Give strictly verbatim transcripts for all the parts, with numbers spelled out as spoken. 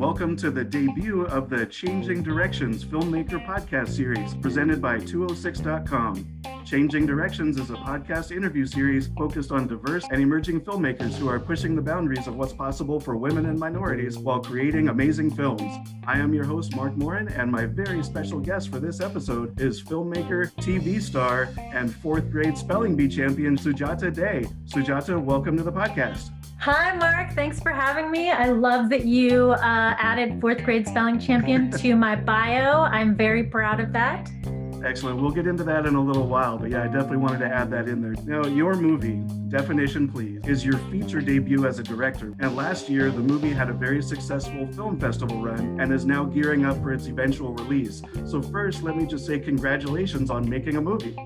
welcome to the debut of the Changing Directions Filmmaker Podcast Series presented by two oh six dot com. Changing Directions is a podcast interview series focused on diverse and emerging filmmakers who are pushing the boundaries of what's possible for women and minorities while creating amazing films. I am your host, Mark Morin, and my very special guest for this episode is filmmaker, T V star, and fourth grade spelling bee champion, Sujata Day. Sujata, welcome to the podcast. Hi, Mark. Thanks for having me. I love that you uh, added fourth grade spelling champion to my bio. I'm very proud of that. Excellent. We'll get into that in a little while, but yeah, I definitely wanted to add that in there. Now, your movie, Definition Please, is your feature debut as a director, and last year, the movie had a very successful film festival run and is now gearing up for its eventual release. So first, let me just say congratulations on making a movie.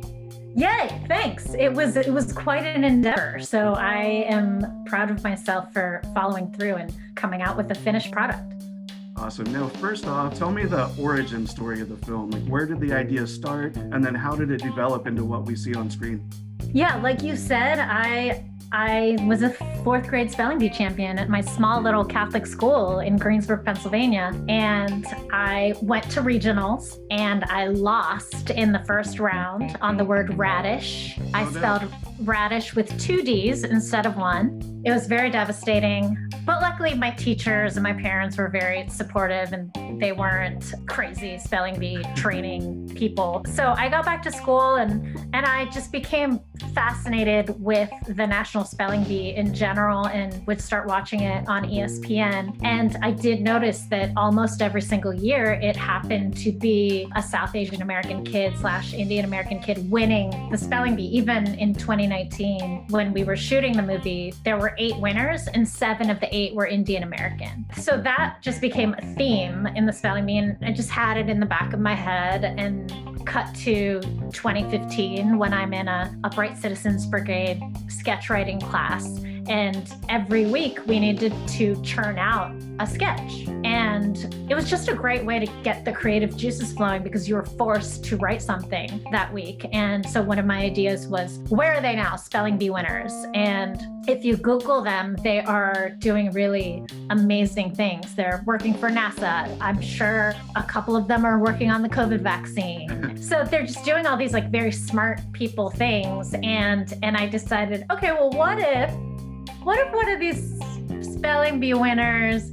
Yay, thanks. It was it was quite an endeavor. So I am proud of myself for following through and coming out with a finished product. Awesome. Now, first off, tell me the origin story of the film. Like, where did the idea start, and then how did it develop into what we see on screen? Yeah, like you said, I I was a fourth grade spelling bee champion at my small little Catholic school in Greensburg, Pennsylvania. And I went to regionals and I lost in the first round on the word radish. Oh, I spelled no. radish with two D's instead of one. It was very devastating. But luckily my teachers and my parents were very supportive and they weren't crazy spelling bee training people. So I got back to school and, and I just became fascinated with the National Spelling Bee in general and would start watching it on E S P N. And I did notice that almost every single year it happened to be a South Asian American kid slash Indian American kid winning the spelling bee. Even in twenty nineteen, when we were shooting the movie, there were eight winners and seven of the eight were Indian American. So that just became a theme in the spelling bee, and I just had it in the back of my head. And cut to twenty fifteen when I'm in a Upright Citizens Brigade sketch writing class, and every week we needed to churn out a sketch. And it was just a great way to get the creative juices flowing because you were forced to write something that week. And so one of my ideas was, where are they now? Spelling bee winners. And if you Google them, they are doing really amazing things. They're working for NASA. I'm sure a couple of them are working on the COVID vaccine. So they're just doing all these like very smart people things. And, and I decided, okay, well, what if, what if one of these spelling bee winners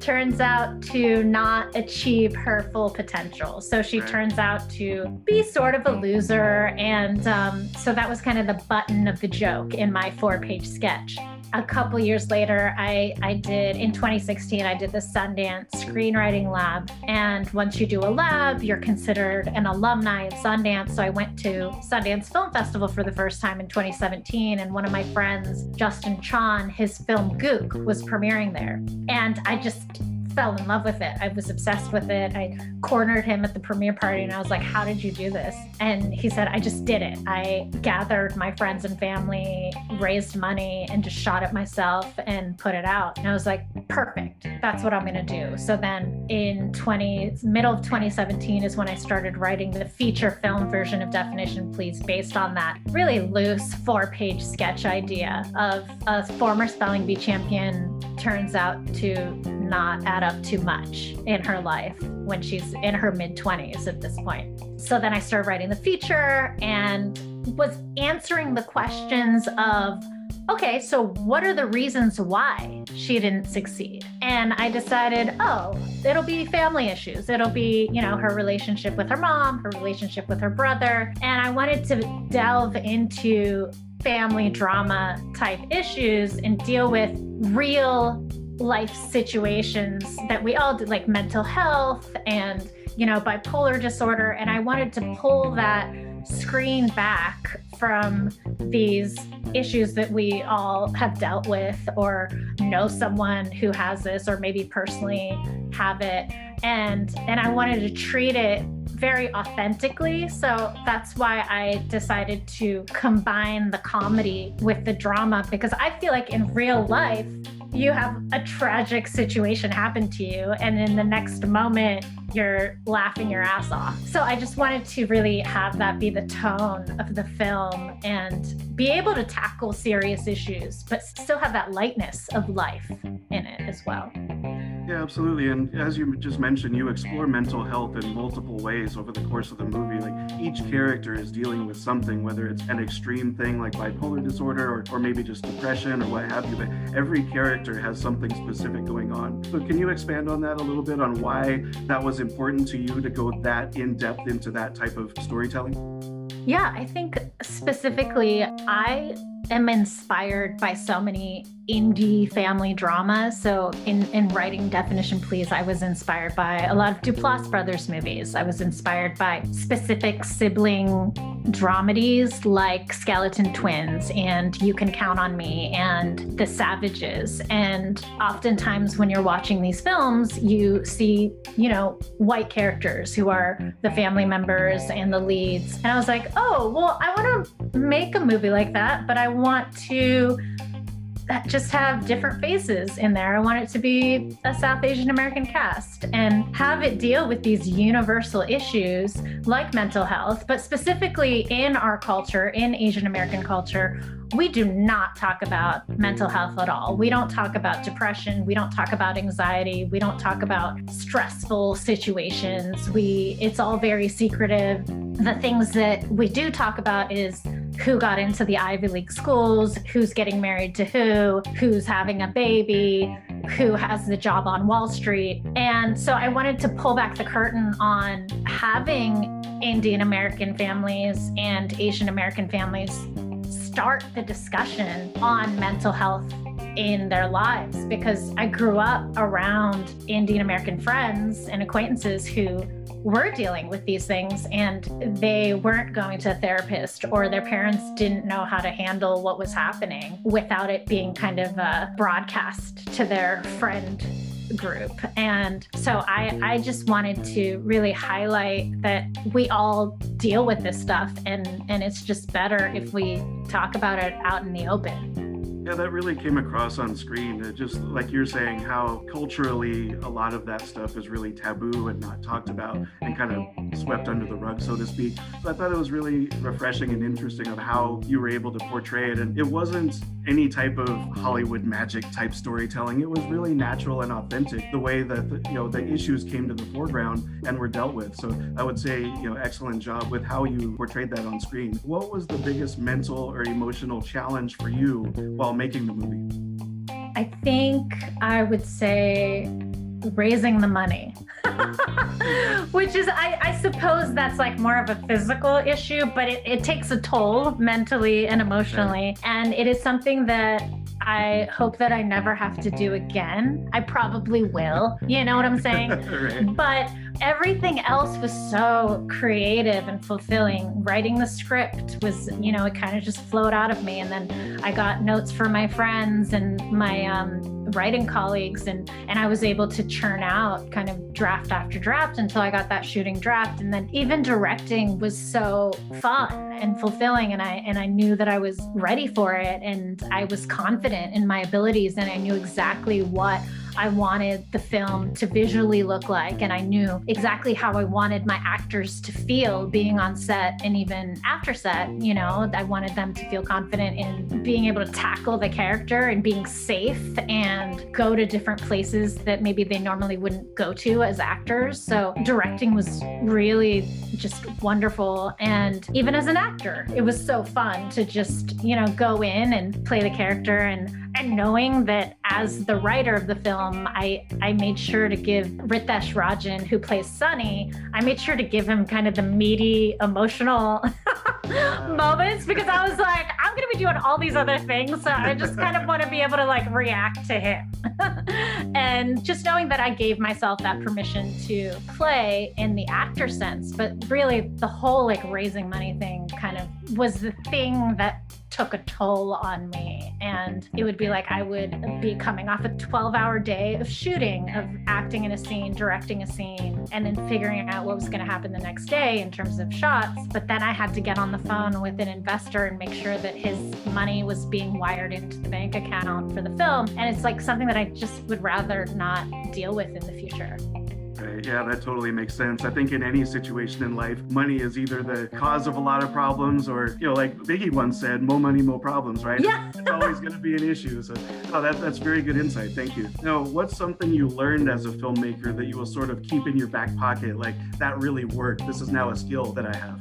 turns out to not achieve her full potential? So she turns out to be sort of a loser. And um, so that was kind of the button of the joke in my four-page sketch. A couple years later, I, I did, in twenty sixteen, I did the Sundance Screenwriting Lab. And once you do a lab, you're considered an alumni of Sundance. So I went to Sundance Film Festival for the first time in twenty seventeen. And one of my friends, Justin Chon, his film Gook was premiering there. And I just fell in love with it. I was obsessed with it. I cornered him at the premiere party and I was like, how did you do this? And he said, I just did it. I gathered my friends and family, raised money, and just shot it myself and put it out. And I was like, perfect. That's what I'm going to do. So then in twenty middle of twenty seventeen is when I started writing the feature film version of Definition Please, based on that really loose four-page sketch idea of a former spelling bee champion turns out to not add up too much in her life when she's in her mid-twenties at this point. So then I started writing the feature and was answering the questions of, okay, so what are the reasons why she didn't succeed? And I decided, oh, it'll be family issues. It'll be, you know, her relationship with her mom, her relationship with her brother. And I wanted to delve into family drama type issues and deal with real life situations that we all do, like mental health and, you know, bipolar disorder. And I wanted to pull that screen back from these issues that we all have dealt with or know someone who has this, or maybe personally have it. And, and I wanted to treat it very authentically. So that's why I decided to combine the comedy with the drama, because I feel like in real life, you have a tragic situation happen to you, and in the next moment, you're laughing your ass off. So I just wanted to really have that be the tone of the film and be able to tackle serious issues, but still have that lightness of life in it as well. Yeah, absolutely. And as you just mentioned, you explore mental health in multiple ways over the course of the movie. Like each character is dealing with something, whether it's an extreme thing like bipolar disorder or, or maybe just depression or what have you. But every character has something specific going on. So can you expand on that a little bit on why that was important to you to go that in depth into that type of storytelling? Yeah, I think specifically, I am inspired by so many indie family dramas. So in, in writing Definition Please, I was inspired by a lot of Duplass Brothers movies. I was inspired by specific sibling dramedies like Skeleton Twins and You Can Count on Me and The Savages. And oftentimes when you're watching these films, you see, you know, white characters who are the family members and the leads. And I was like, oh, well, I want to make a movie like that, but I want to just have different faces in there. I want it to be a South Asian American cast and have it deal with these universal issues like mental health, but specifically in our culture, in Asian American culture, we do not talk about mental health at all. We don't talk about depression. We don't talk about anxiety. We don't talk about stressful situations. We, it's all very secretive. The things that we do talk about is who got into the Ivy League schools, who's getting married to who, who's having a baby, who has the job on Wall Street. And so I wanted to pull back the curtain on having Indian American families and Asian American families start the discussion on mental health in their lives, because I grew up around Indian American friends and acquaintances who were dealing with these things and they weren't going to a therapist, or their parents didn't know how to handle what was happening without it being kind of a broadcast to their friend group. And so I, I just wanted to really highlight that we all deal with this stuff, and, and it's just better if we talk about it out in the open. Yeah, that really came across on screen. It just like you're saying, how culturally a lot of that stuff is really taboo and not talked about and kind of swept under the rug, so to speak. So I thought it was really refreshing and interesting of how you were able to portray it. And it wasn't any type of Hollywood magic type storytelling. It was really natural and authentic, the way that the, you know, the issues came to the foreground and were dealt with. So I would say, you know, excellent job with how you portrayed that on screen. What was the biggest mental or emotional challenge for you while making the movie? I think I would say raising the money, which is, I, I suppose that's like more of a physical issue, but it, it takes a toll mentally and emotionally. And it is something that I hope that I never have to do again. I probably will, you know what I'm saying? Right. But everything else was so creative and fulfilling. Writing the script was, you know, it kind of just flowed out of me. And then I got notes from my friends and my um, writing colleagues, and, and I was able to churn out kind of draft after draft until I got that shooting draft. And then even directing was so fun and fulfilling. And I, and I knew that I was ready for it. And I was confident in my abilities, and I knew exactly what I wanted the film to visually look like, and I knew exactly how I wanted my actors to feel being on set and even after set. You know, I wanted them to feel confident in being able to tackle the character and being safe and go to different places that maybe they normally wouldn't go to as actors. So directing was really just wonderful. And even as an actor, it was so fun to just, you know, go in and play the character. And And knowing that as the writer of the film, I, I made sure to give Ritesh Rajan, who plays Sunny, I made sure to give him kind of the meaty, emotional moments, because I was like, I'm going to be doing all these other things. So I just kind of want to be able to like react to him. And just knowing that I gave myself that permission to play in the actor sense, but really the whole like raising money thing kind of was the thing that took a toll on me. And it would be like I would be coming off a twelve hour day of shooting, of acting in a scene, directing a scene, and then figuring out what was going to happen the next day in terms of shots. But then I had to get on the phone with an investor and make sure that his money was being wired into the bank account for the film. And it's like something that I just would rather not deal with in the future. Right. Yeah, that totally makes sense. I think in any situation in life, money is either the cause of a lot of problems or, you know, like Biggie once said, more money, more problems, right? Yeah. It's always going to be an issue. So oh, that, that's very good insight. Thank you. Now, what's something you learned as a filmmaker that you will sort of keep in your back pocket? Like, that really worked. This is now a skill that I have.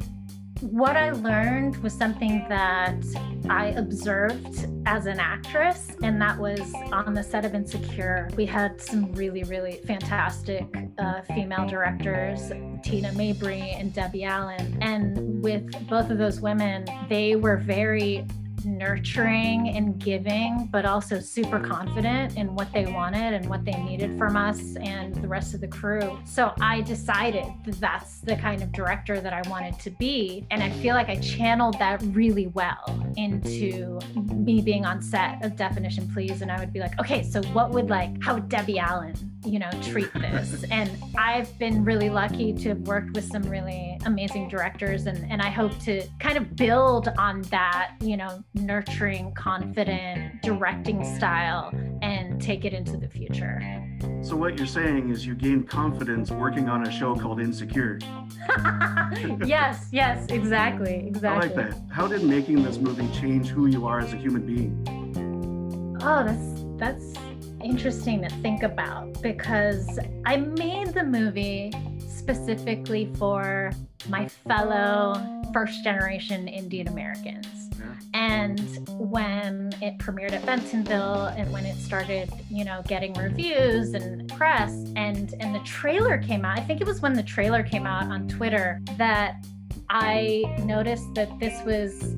What I learned was something that I observed as an actress, and that was on the set of Insecure. We had some really, really fantastic uh, female directors, Tina Mabry and Debbie Allen. And with both of those women, they were very nurturing and giving, but also super confident in what they wanted and what they needed from us and the rest of the crew. So I decided that that's the kind of director that I wanted to be. And I feel like I channeled that really well into me being on set of Definition Please. And I would be like, okay, so what would like, how would Debbie Allen, you know, treat this? And I've been really lucky to have worked with some really amazing directors. And, and I hope to kind of build on that, you know, nurturing, confident, directing style and take it into the future. So what you're saying is you gained confidence working on a show called Insecure. Yes, yes, exactly, exactly. I like that. How did making this movie change who you are as a human being? Oh, that's that's interesting to think about, because I made the movie specifically for my fellow first-generation Indian Americans. And when it premiered at Bentonville and when it started, you know, getting reviews and press and, and the trailer came out, I think it was when the trailer came out on Twitter that I noticed that this was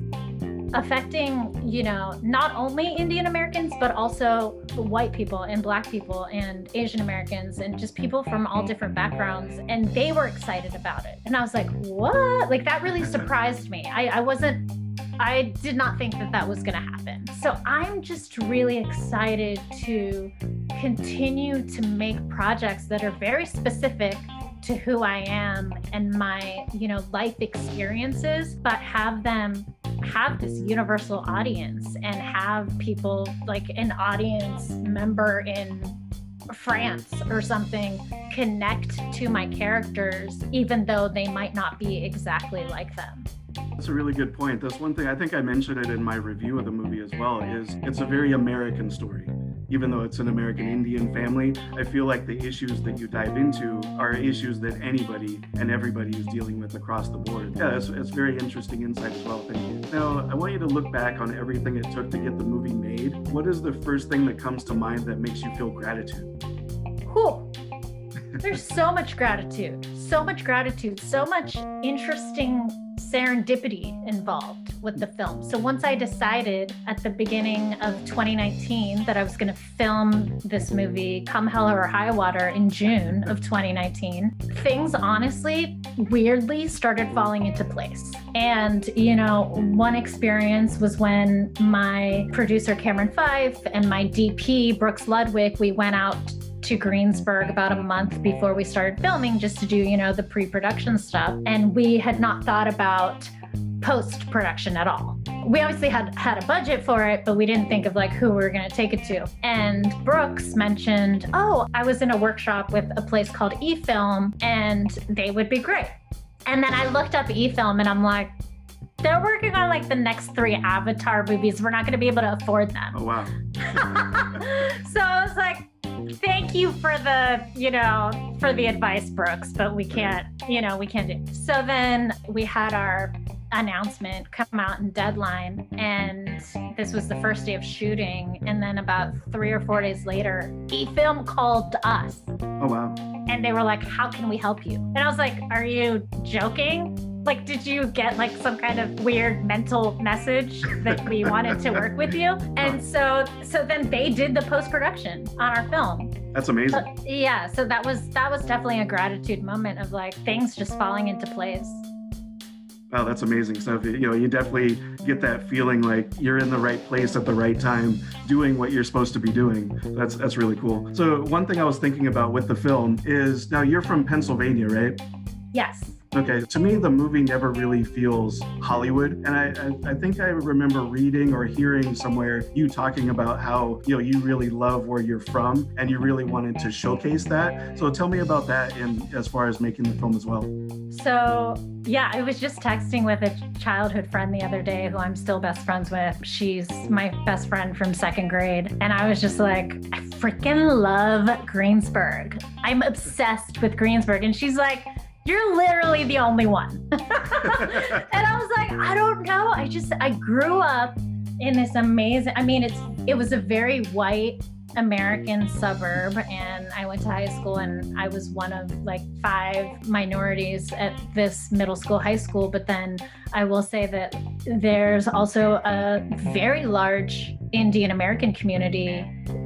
affecting, you know, not only Indian Americans, but also white people and Black people and Asian Americans and just people from all different backgrounds. And they were excited about it. And I was like, what? Like, that really surprised me. I, I wasn't... I did not think that that was going to happen. So I'm just really excited to continue to make projects that are very specific to who I am and my, you know, life experiences, but have them have this universal audience and have people like an audience member in France or something connect to my characters, even though they might not be exactly like them. That's a really good point. That's one thing, I think I mentioned it in my review of the movie as well, is it's a very American story. Even though it's an American Indian family, I feel like the issues that you dive into are issues that anybody and everybody is dealing with across the board. Yeah, that's, that's very interesting insight as well. Thank you. Now, I want you to look back on everything it took to get the movie made. What is the first thing that comes to mind that makes you feel gratitude? Cool. There's so much gratitude, so much gratitude, so much interesting serendipity involved with the film. So once I decided at the beginning of twenty nineteen that I was going to film this movie, come hell or high water, in June of twenty nineteen, things honestly, weirdly started falling into place. And, you know, one experience was when my producer, Cameron Fife, and my D P, Brooks Ludwig, we went out to Greensburg about a month before we started filming just to do, you know, the pre-production stuff. And we had not thought about post-production at all. We obviously had had a budget for it, but we didn't think of like who we were going to take it to. And Brooks mentioned, oh, I was in a workshop with a place called E-Film and they would be great. And then I looked up E-Film and I'm like, they're working on like the next three Avatar movies. We're not going to be able to afford them. Oh, wow. So I was like, thank you for the, you know, for the advice, Brooks, but we can't, you know, we can't do it. So then we had our announcement come out in Deadline, and this was the first day of shooting. And then about three or four days later, E-Film called us. Oh, wow. And they were like, how can we help you? And I was like, are you joking? Like, did you get like some kind of weird mental message that we wanted to work with you? And so so then they did the post-production on our film. That's amazing. So, yeah, so that was that was definitely a gratitude moment of like things just falling into place. Wow, that's amazing stuff. You know, you definitely get that feeling like you're in the right place at the right time, doing what you're supposed to be doing. That's that's really cool. So one thing I was thinking about with the film is, now you're from Pennsylvania, right? Yes. Okay, to me, the movie never really feels Hollywood. And I, I, I think I remember reading or hearing somewhere you talking about how, you know, you really love where you're from and you really wanted to showcase that. So tell me about that in as far as making the film as well. So, yeah, I was just texting with a childhood friend the other day who I'm still best friends with. She's my best friend from second grade. And I was just like, I freaking love Greensburg. I'm obsessed with Greensburg. And she's like, you're literally the only one. And I was like, I don't know. I just, I grew up in this amazing, I mean, it's it was a very white American suburb. And I went to high school and I was one of like five minorities at this middle school, high school. But then I will say that there's also a very large Indian American community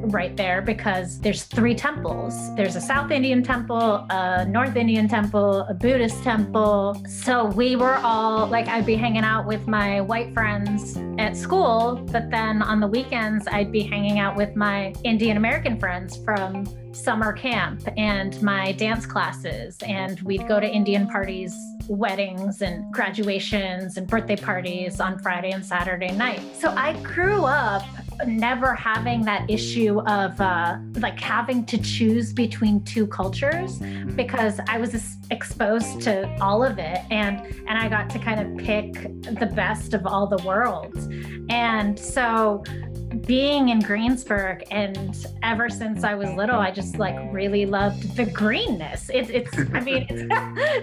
right there, because there's three temples. There's a South Indian temple, a North Indian temple, a Buddhist temple. So we were all like, I'd be hanging out with my white friends at school, but then on the weekends, I'd be hanging out with my Indian American friends from summer camp and my dance classes. And we'd go to Indian parties, weddings and graduations and birthday parties on Friday and Saturday night. So I grew up never having that issue of uh, like having to choose between two cultures, because I was exposed to all of it, and and I got to kind of pick the best of all the worlds. And so being in Greensburg, and ever since I was little, I just like really loved the greenness. It's, it's I mean, it's,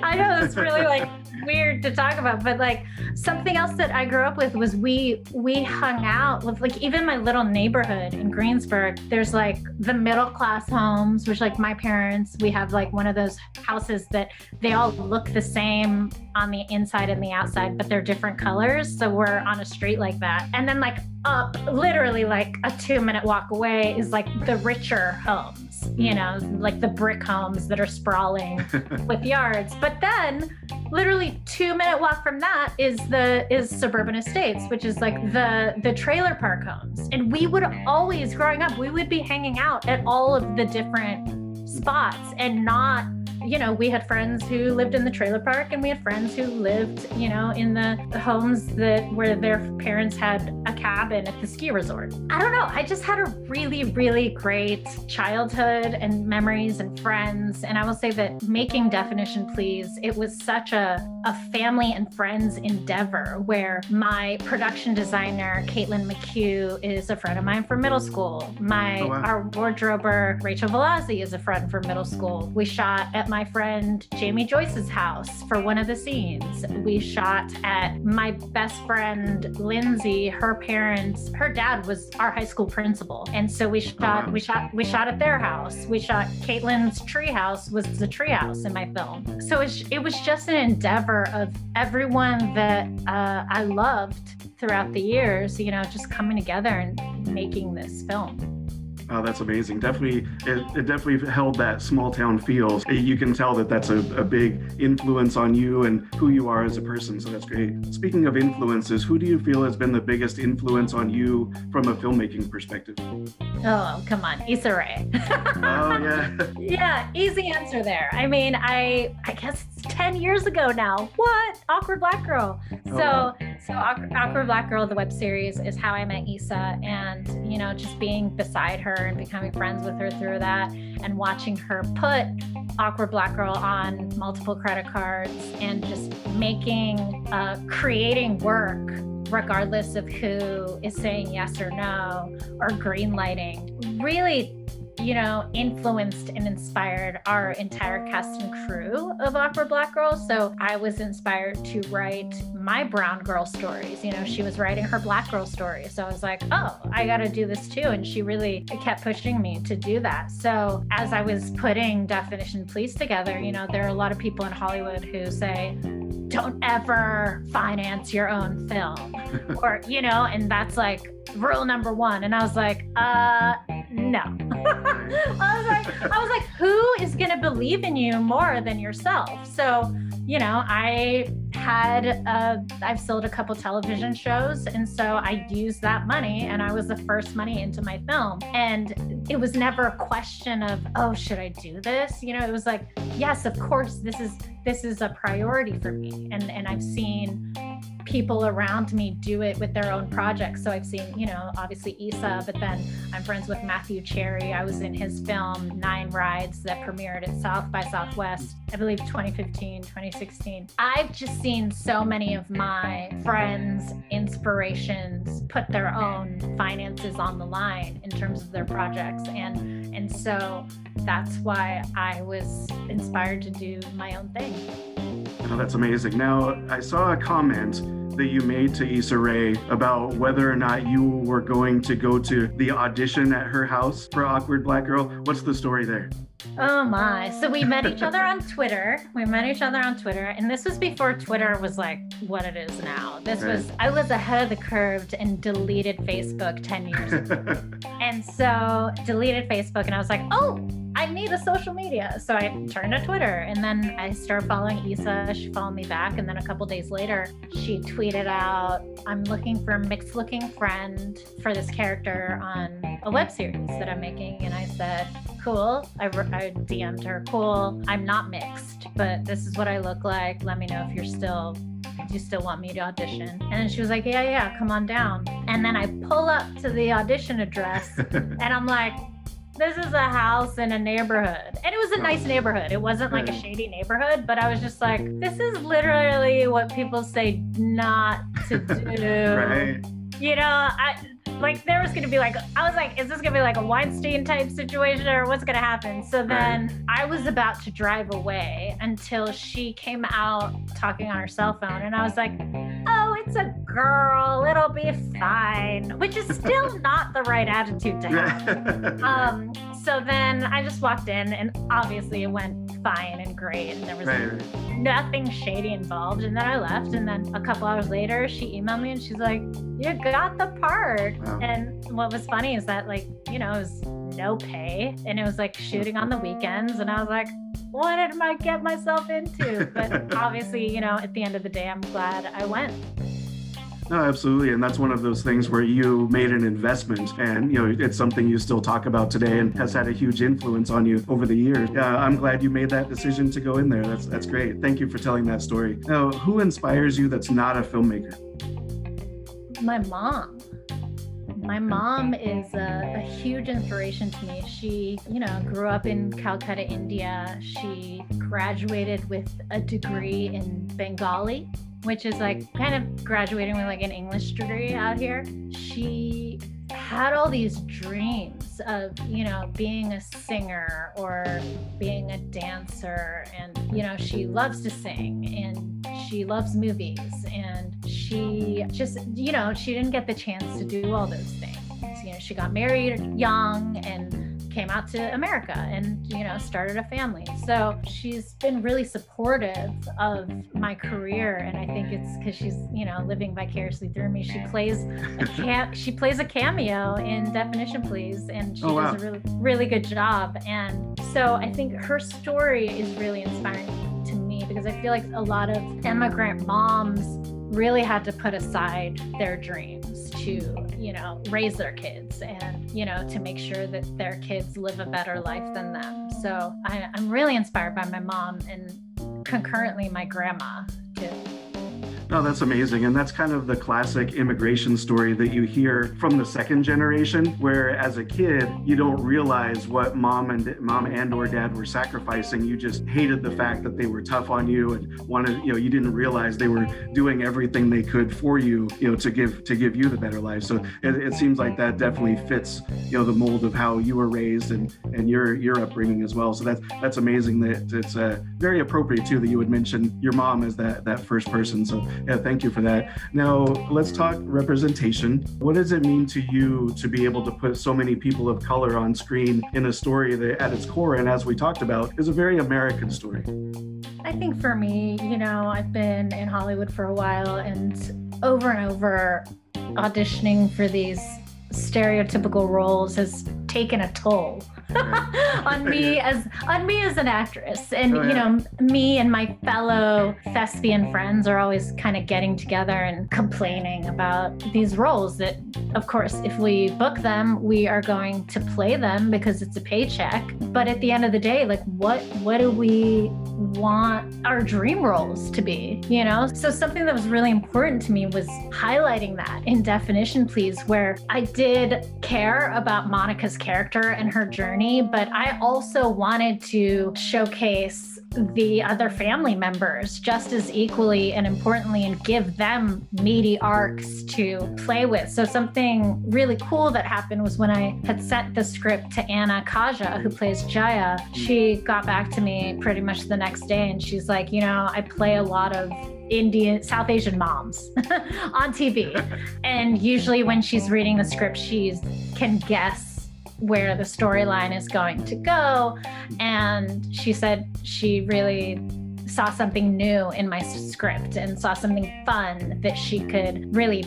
I know it's really like weird to talk about, but like something else that I grew up with was we we hung out with, like, even my little neighborhood in Greensburg, there's like the middle class homes, which like my parents, we have like one of those houses that they all look the same on the inside and the outside, but they're different colors. So we're on a street like that. And then like up, literally like a two minute walk away is like the richer homes, you know, like the brick homes that are sprawling with yards. But then literally two minute walk from that is the is suburban estates, which is like the the trailer park homes. And we would always, growing up, we would be hanging out at all of the different spots, and not, you know, we had friends who lived in the trailer park and we had friends who lived, you know, in the homes that where their parents had a cabin at the ski resort. I don't know. I just had a really, really great childhood and memories and friends. And I will say that making Definition Please, it was such a, a family and friends endeavor, where my production designer, Caitlin McHugh, is a friend of mine from middle school. My, oh, wow. Our wardrober, Rachel Velazzi, is a friend from middle school. We shot at my friend Jamie Joyce's house for one of the scenes. We shot at my best friend Lindsay. Her parents, her dad was our high school principal, and so we shot, we shot, we shot at their house. We shot Caitlin's treehouse was the treehouse in my film. So it, it was just an endeavor of everyone that uh, I loved throughout the years, you know, just coming together and making this film. Oh, that's amazing. Definitely, it, it definitely held that small town feel. You can tell that that's a, a big influence on you and who you are as a person, so that's great. Speaking of influences, who do you feel has been the biggest influence on you from a filmmaking perspective? Oh, come on, Issa Rae. Oh, yeah. Yeah, easy answer there. I mean, I I guess it's ten years ago now. What? Awkward Black Girl. Oh, so, wow. so Awkward, Awkward Black Girl, the web series, is how I met Issa, and, you know, just being beside her and becoming friends with her through that, and watching her put Awkward Black Girl on multiple credit cards, and just making, uh, creating work regardless of who is saying yes or no, or green lighting, really, you know, influenced and inspired our entire cast and crew of Awkward Black Girl. So I was inspired to write my brown girl stories. You know, she was writing her black girl story. So I was like, oh, I got to do this too. And she really kept pushing me to do that. So as I was putting Definition Please together, you know, there are a lot of people in Hollywood who say, don't ever finance your own film, or, you know, and that's like rule number one. And I was like, uh, no. I was like, I was like, who is going to believe in you more than yourself? So you know, I had, a, I've sold a couple television shows. And so I used that money and I was the first money into my film. And it was never a question of, oh, should I do this? You know, it was like, yes, of course, this is, this is a priority for me. And, and I've seen people around me do it with their own projects. So I've seen, you know, obviously Issa, but then I'm friends with Matthew Cherry. I was in his film, Nine Rides, that premiered at South by Southwest, I believe twenty fifteen, twenty sixteen. I've just seen so many of my friends' inspirations put their own finances on the line in terms of their projects. And, and so that's why I was inspired to do my own thing. Oh, that's amazing. Now, I saw a comment that you made to Issa Rae about whether or not you were going to go to the audition at her house for Awkward Black Girl. What's the story there? Oh my. So we met each other on Twitter. We met each other on Twitter. And this was before Twitter was like what it is now. This right. was, I was ahead of the curve and deleted Facebook ten years ago. And so deleted Facebook and I was like, oh, I need a social media. So I turned to Twitter and then I started following Issa. She followed me back. And then a couple days later, she tweeted out, I'm looking for a mixed looking friend for this character on a web series that I'm making. And I said, cool. I, I D M'd her, cool. I'm not mixed, but this is what I look like. Let me know if you're still, you still want me to audition. And then she was like, yeah, yeah, come on down. And then I pull up to the audition address and I'm like, this is a house in a neighborhood. And it was a nice neighborhood. It wasn't like a shady neighborhood, but I was just like, this is literally what people say not to do. Right. You know, I like there was gonna be like, I was like, is this gonna be like a Weinstein type situation or what's gonna happen? So then right. I was about to drive away until she came out talking on her cell phone and I was like, oh, it's a girl, it'll be fine, which is still not the right attitude to have. um, so then I just walked in and obviously it went fine and great and there was right. like, nothing shady involved and then I left and then a couple hours later she emailed me and she's like, you got the part. Wow. And what was funny is that like, you know, it was no pay and it was like shooting on the weekends and I was like, what did I get myself into? But obviously, you know, at the end of the day, I'm glad I went. No, absolutely. And that's one of those things where you made an investment and, you know, it's something you still talk about today and has had a huge influence on you over the years. Uh, I'm glad you made that decision to go in there. That's, that's great. Thank you for telling that story. Now, who inspires you that's not a filmmaker? My mom. My mom is a, a huge inspiration to me. She, you know, grew up in Calcutta, India. She graduated with a degree in Bengali, which is like kind of graduating with like an English degree out here. She had all these dreams of, you know, being a singer or being a dancer. And, you know, she loves to sing and she loves movies. And she just, you know, she didn't get the chance to do all those things. You know, she got married young and came out to America and, you know, started a family. So she's been really supportive of my career. And I think it's because she's, you know, living vicariously through me. She plays a cam- she plays a cameo in Definition Please, and she oh, wow. does a really, really good job. And so I think her story is really inspiring to me because I feel like a lot of immigrant moms really had to put aside their dreams to, you know, raise their kids and, you know, to make sure that their kids live a better life than them. So I, I'm really inspired by my mom and concurrently my grandma too. No, that's amazing. And that's kind of the classic immigration story that you hear from the second generation, where as a kid, you don't realize what mom and mom and or dad were sacrificing. You just hated the fact that they were tough on you and wanted, you know, you didn't realize they were doing everything they could for you, you know, to give to give you the better life. So it, it seems like that definitely fits, you know, the mold of how you were raised and, and your your upbringing as well. So that's that's amazing that it's uh, very appropriate too that you would mention your mom as that that first person. So yeah, thank you for that. Now, let's talk representation. What does it mean to you to be able to put so many people of color on screen in a story that at its core, and as we talked about, is a very American story? I think for me, you know, I've been in Hollywood for a while and over and over auditioning for these stereotypical roles has taken a toll on me as on me as an actress. And oh, yeah. you know, me and my fellow thespian friends are always kind of getting together and complaining about these roles that, of course, if we book them, we are going to play them because it's a paycheck. But at the end of the day, like what what do we want our dream roles to be, you know? So something that was really important to me was highlighting that in Definition Please, where I did care about Monica's character and her journey, but I also wanted to showcase the other family members just as equally and importantly and give them meaty arcs to play with. So something really cool that happened was when I had sent the script to Anna Kaja, who plays Jaya, she got back to me pretty much the next day and she's like, you know, I play a lot of Indian, South Asian moms on T V. And usually when she's reading the script, she can guess where the storyline is going to go. And she said she really saw something new in my script and saw something fun that she could really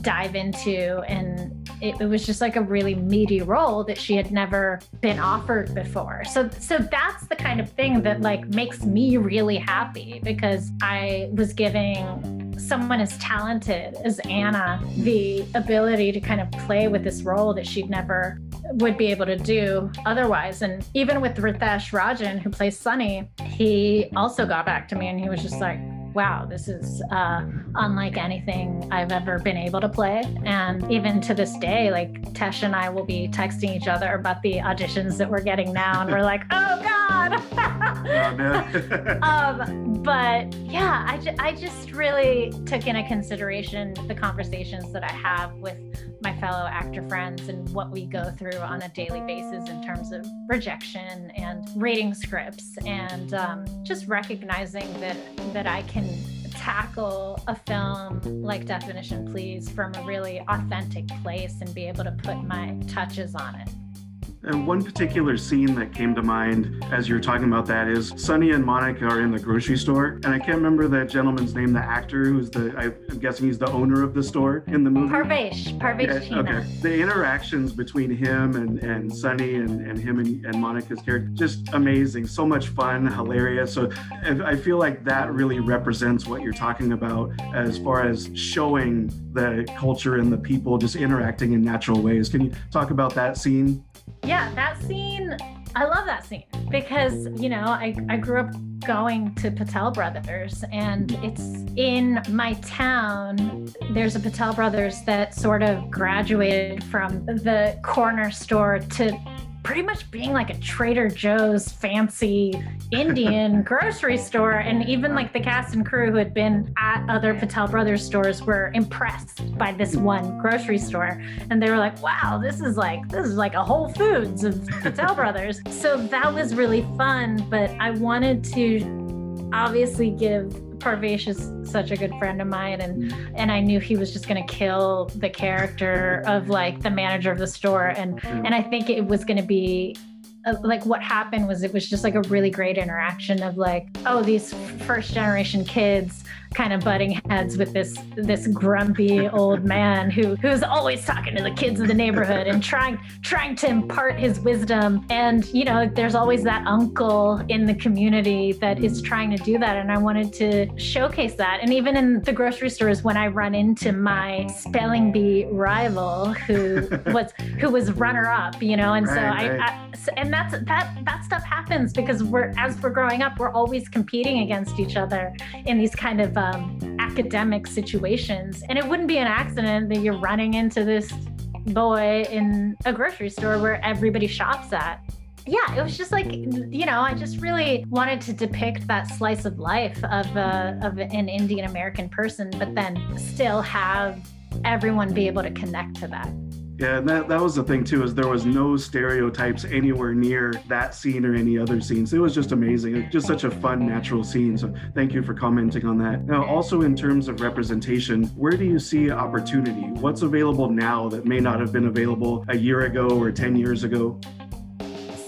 dive into. And it, it was just like a really meaty role that she had never been offered before. So so that's the kind of thing that like makes me really happy, because I was giving someone as talented as Anna the ability to kind of play with this role that she'd never would be able to do otherwise. And even with Ritesh Rajan, who plays Sunny, he also got back to me and he was just like, wow, this is uh, unlike anything I've ever been able to play. And even to this day, like Tesh and I will be texting each other about the auditions that we're getting now. And we're like, oh God. Oh, man. um, but yeah, I, ju- I just really took into consideration the conversations that I have with my fellow actor friends and what we go through on a daily basis in terms of rejection and reading scripts, and um, just recognizing that that I can tackle a film like Definition Please from a really authentic place and be able to put my touches on it. And one particular scene that came to mind as you were talking about that is Sunny and Monica are in the grocery store. And I can't remember that gentleman's name, the actor who's the, I'm guessing he's the owner of the store in the movie. Parvesh, Parvesh Cheema. Yeah, okay. The interactions between him and, and Sunny and, and him and, and Monica's character, just amazing. So much fun, hilarious. So I feel like that really represents what you're talking about as far as showing the culture and the people just interacting in natural ways. Can you talk about that scene? Yeah, that scene, I love that scene because, you know, I, I grew up going to Patel Brothers, and it's in my town. There's a Patel Brothers that sort of graduated from the corner store to pretty much being like a Trader Joe's fancy Indian grocery store. And even like the cast and crew who had been at other Patel Brothers stores were impressed by this one grocery store. And they were like, wow, this is like, this is like a Whole Foods of Patel Brothers. So that was really fun, but I wanted to obviously give, Parvesh is such a good friend of mine, and and I knew he was just going to kill the character of like the manager of the store, and and I think it was going to be uh, like what happened was it was just like a really great interaction of like, oh, these first generation kids kind of butting heads with this this grumpy old man who who's always talking to the kids of the neighborhood and trying trying to impart his wisdom. And you know, there's always that uncle in the community that is trying to do that, and I wanted to showcase that. And even in the grocery stores, when I run into my spelling bee rival who was who was runner up, you know, and right, so I, right. I so, and that's that that stuff happens because we're as we're growing up, we're always competing against each other in these kind of Um, academic situations. And it wouldn't be an accident that you're running into this boy in a grocery store where everybody shops at. Yeah, it was just like, you know, I just really wanted to depict that slice of life of, a, of an Indian American person, but then still have everyone be able to connect to that. Yeah, and that, that was the thing too, is there was no stereotypes anywhere near that scene or any other scenes. It was just amazing. It was just such a fun, natural scene. So thank you for commenting on that. Now, also in terms of representation, where do you see opportunity? What's available now that may not have been available a year ago or ten years ago?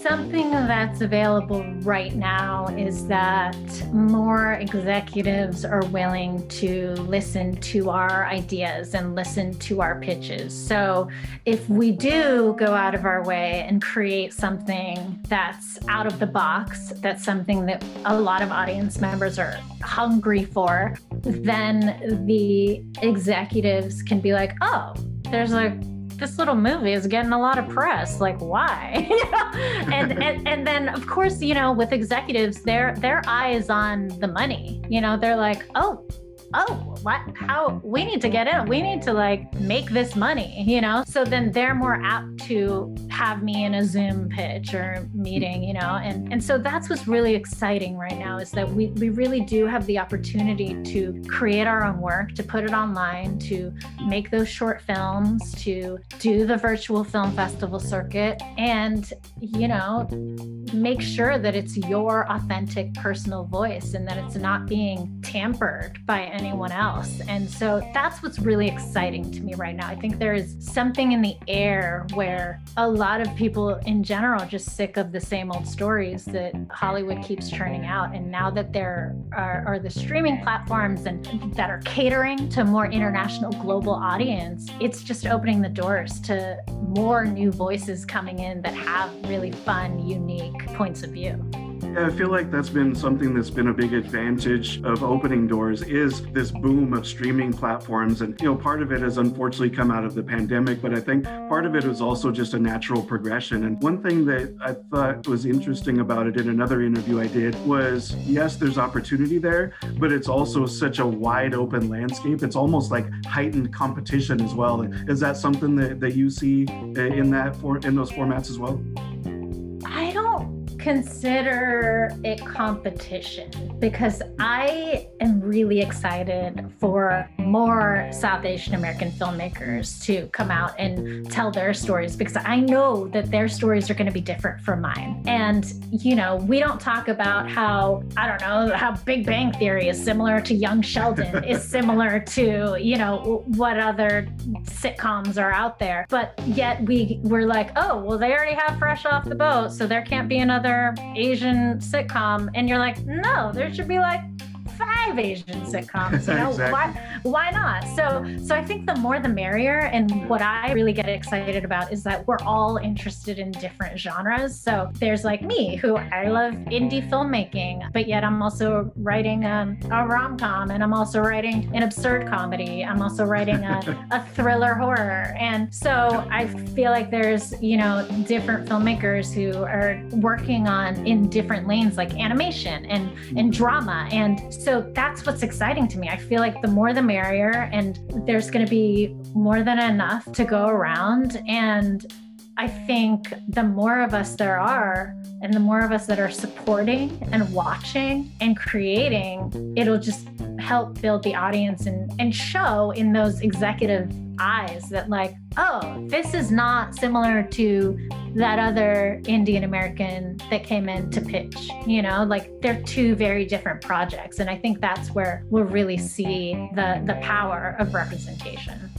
something that's available right now is that more executives are willing to listen to our ideas and listen to our pitches. So if we do go out of our way and create something that's out of the box, that's something that a lot of audience members are hungry for, then the executives can be like, oh, there's a this little movie is getting a lot of press. Like, why? and, and and then, of course, you know, with executives, their their eye is on the money. You know, they're like, oh, oh, what? How? We need to get in. We need to like make this money. You know. So then they're more apt to have me in a Zoom pitch or meeting. You know, and and so that's what's really exciting right now is that we we really do have the opportunity to create our own work, to put it online, to make those short films, to do the virtual film festival circuit, and you know, make sure that it's your authentic personal voice and that it's not being tampered by anyone else. And so that's what's really exciting to me right now. I think there is something in the air where a lot of people in general are just sick of the same old stories that Hollywood keeps churning out. And now that there are, are the streaming platforms and that are catering to a more international global audience, it's just opening the doors to more new voices coming in that have really fun, unique points of view. Yeah, I feel like that's been something that's been a big advantage of opening doors is this boom of streaming platforms. And, you know, part of it has unfortunately come out of the pandemic, but I think part of it is also just a natural progression. And one thing that I thought was interesting about it in another interview I did was, yes, there's opportunity there, but it's also such a wide open landscape. It's almost like heightened competition as well. Is that something that, that you see in that for, in those formats as well? I don't consider it competition because I am really excited for more South Asian American filmmakers to come out and tell their stories because I know that their stories are going to be different from mine. And, you know, we don't talk about how, I don't know, how Big Bang Theory is similar to Young Sheldon is similar to, you know, what other sitcoms are out there. But yet we were like, oh, well, they already have Fresh Off the Boat, so there can't be another Asian sitcom. And you're like, no, there should be like five Asian sitcoms, you know? Exactly. Why why not? So so I think the more the merrier. And what I really get excited about is that we're all interested in different genres. So there's like me, who I love indie filmmaking, but yet I'm also writing um, a rom-com, and I'm also writing an absurd comedy. I'm also writing a, a thriller horror. And so I feel like there's, you know, different filmmakers who are working on in different lanes, like animation and, and drama. And so that's what's exciting to me. I feel like the more the merrier, and there's going to be more than enough to go around. And I think the more of us there are, and the more of us that are supporting and watching and creating, it'll just help build the audience and, and show in those executive eyes that like, oh, this is not similar to that other Indian American that came in to pitch, you know, like they're two very different projects. And I think that's where we'll really see the, the power of representation.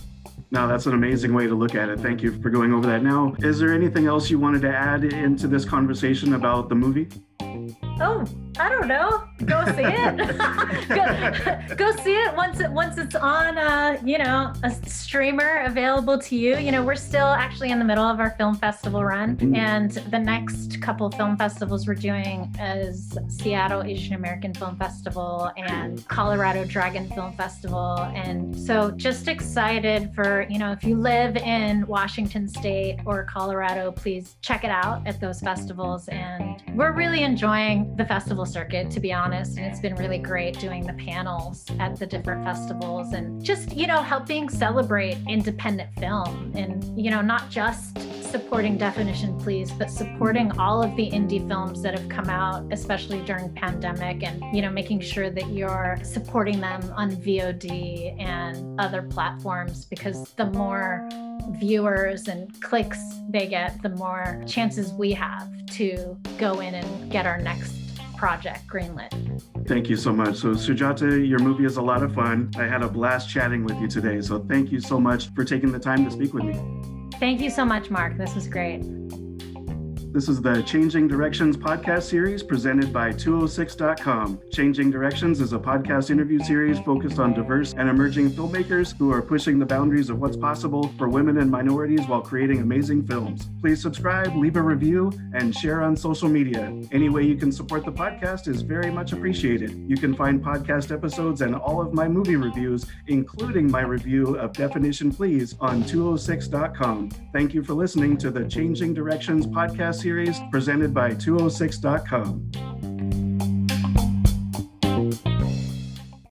No, that's an amazing way to look at it. Thank you for going over that. Now, is there anything else you wanted to add into this conversation about the movie? Oh, I don't know. Go see it. go, go see it once it once it's on a, you know, a streamer available to you. You know, we're still actually in the middle of our film festival run, mm-hmm. and the next couple film festivals we're doing is Seattle Asian American Film Festival and Colorado Dragon Film Festival. And so just excited for, you know, if you live in Washington State or Colorado, please check it out at those festivals. And we're really enjoying the festival circuit, to be honest, and it's been really great doing the panels at the different festivals and just, you know, helping celebrate independent film and, you know, not just supporting Definition Please, but supporting all of the indie films that have come out, especially during pandemic, and, you know, making sure that you're supporting them on V O D and other platforms, because the more viewers and clicks they get, the more chances we have to go in and get our next project greenlit. Thank you so much. So Sujata, your movie is a lot of fun. I had a blast chatting with you today. So thank you so much for taking the time to speak with me. Thank you so much, Mark. This was great. This is the Changing Directions podcast series presented by two oh six dot com. Changing Directions is a podcast interview series focused on diverse and emerging filmmakers who are pushing the boundaries of what's possible for women and minorities while creating amazing films. Please subscribe, leave a review, and share on social media. Any way you can support the podcast is very much appreciated. You can find podcast episodes and all of my movie reviews, including my review of Definition Please, on two oh six dot com. Thank you for listening to the Changing Directions podcast series presented by two oh six dot com.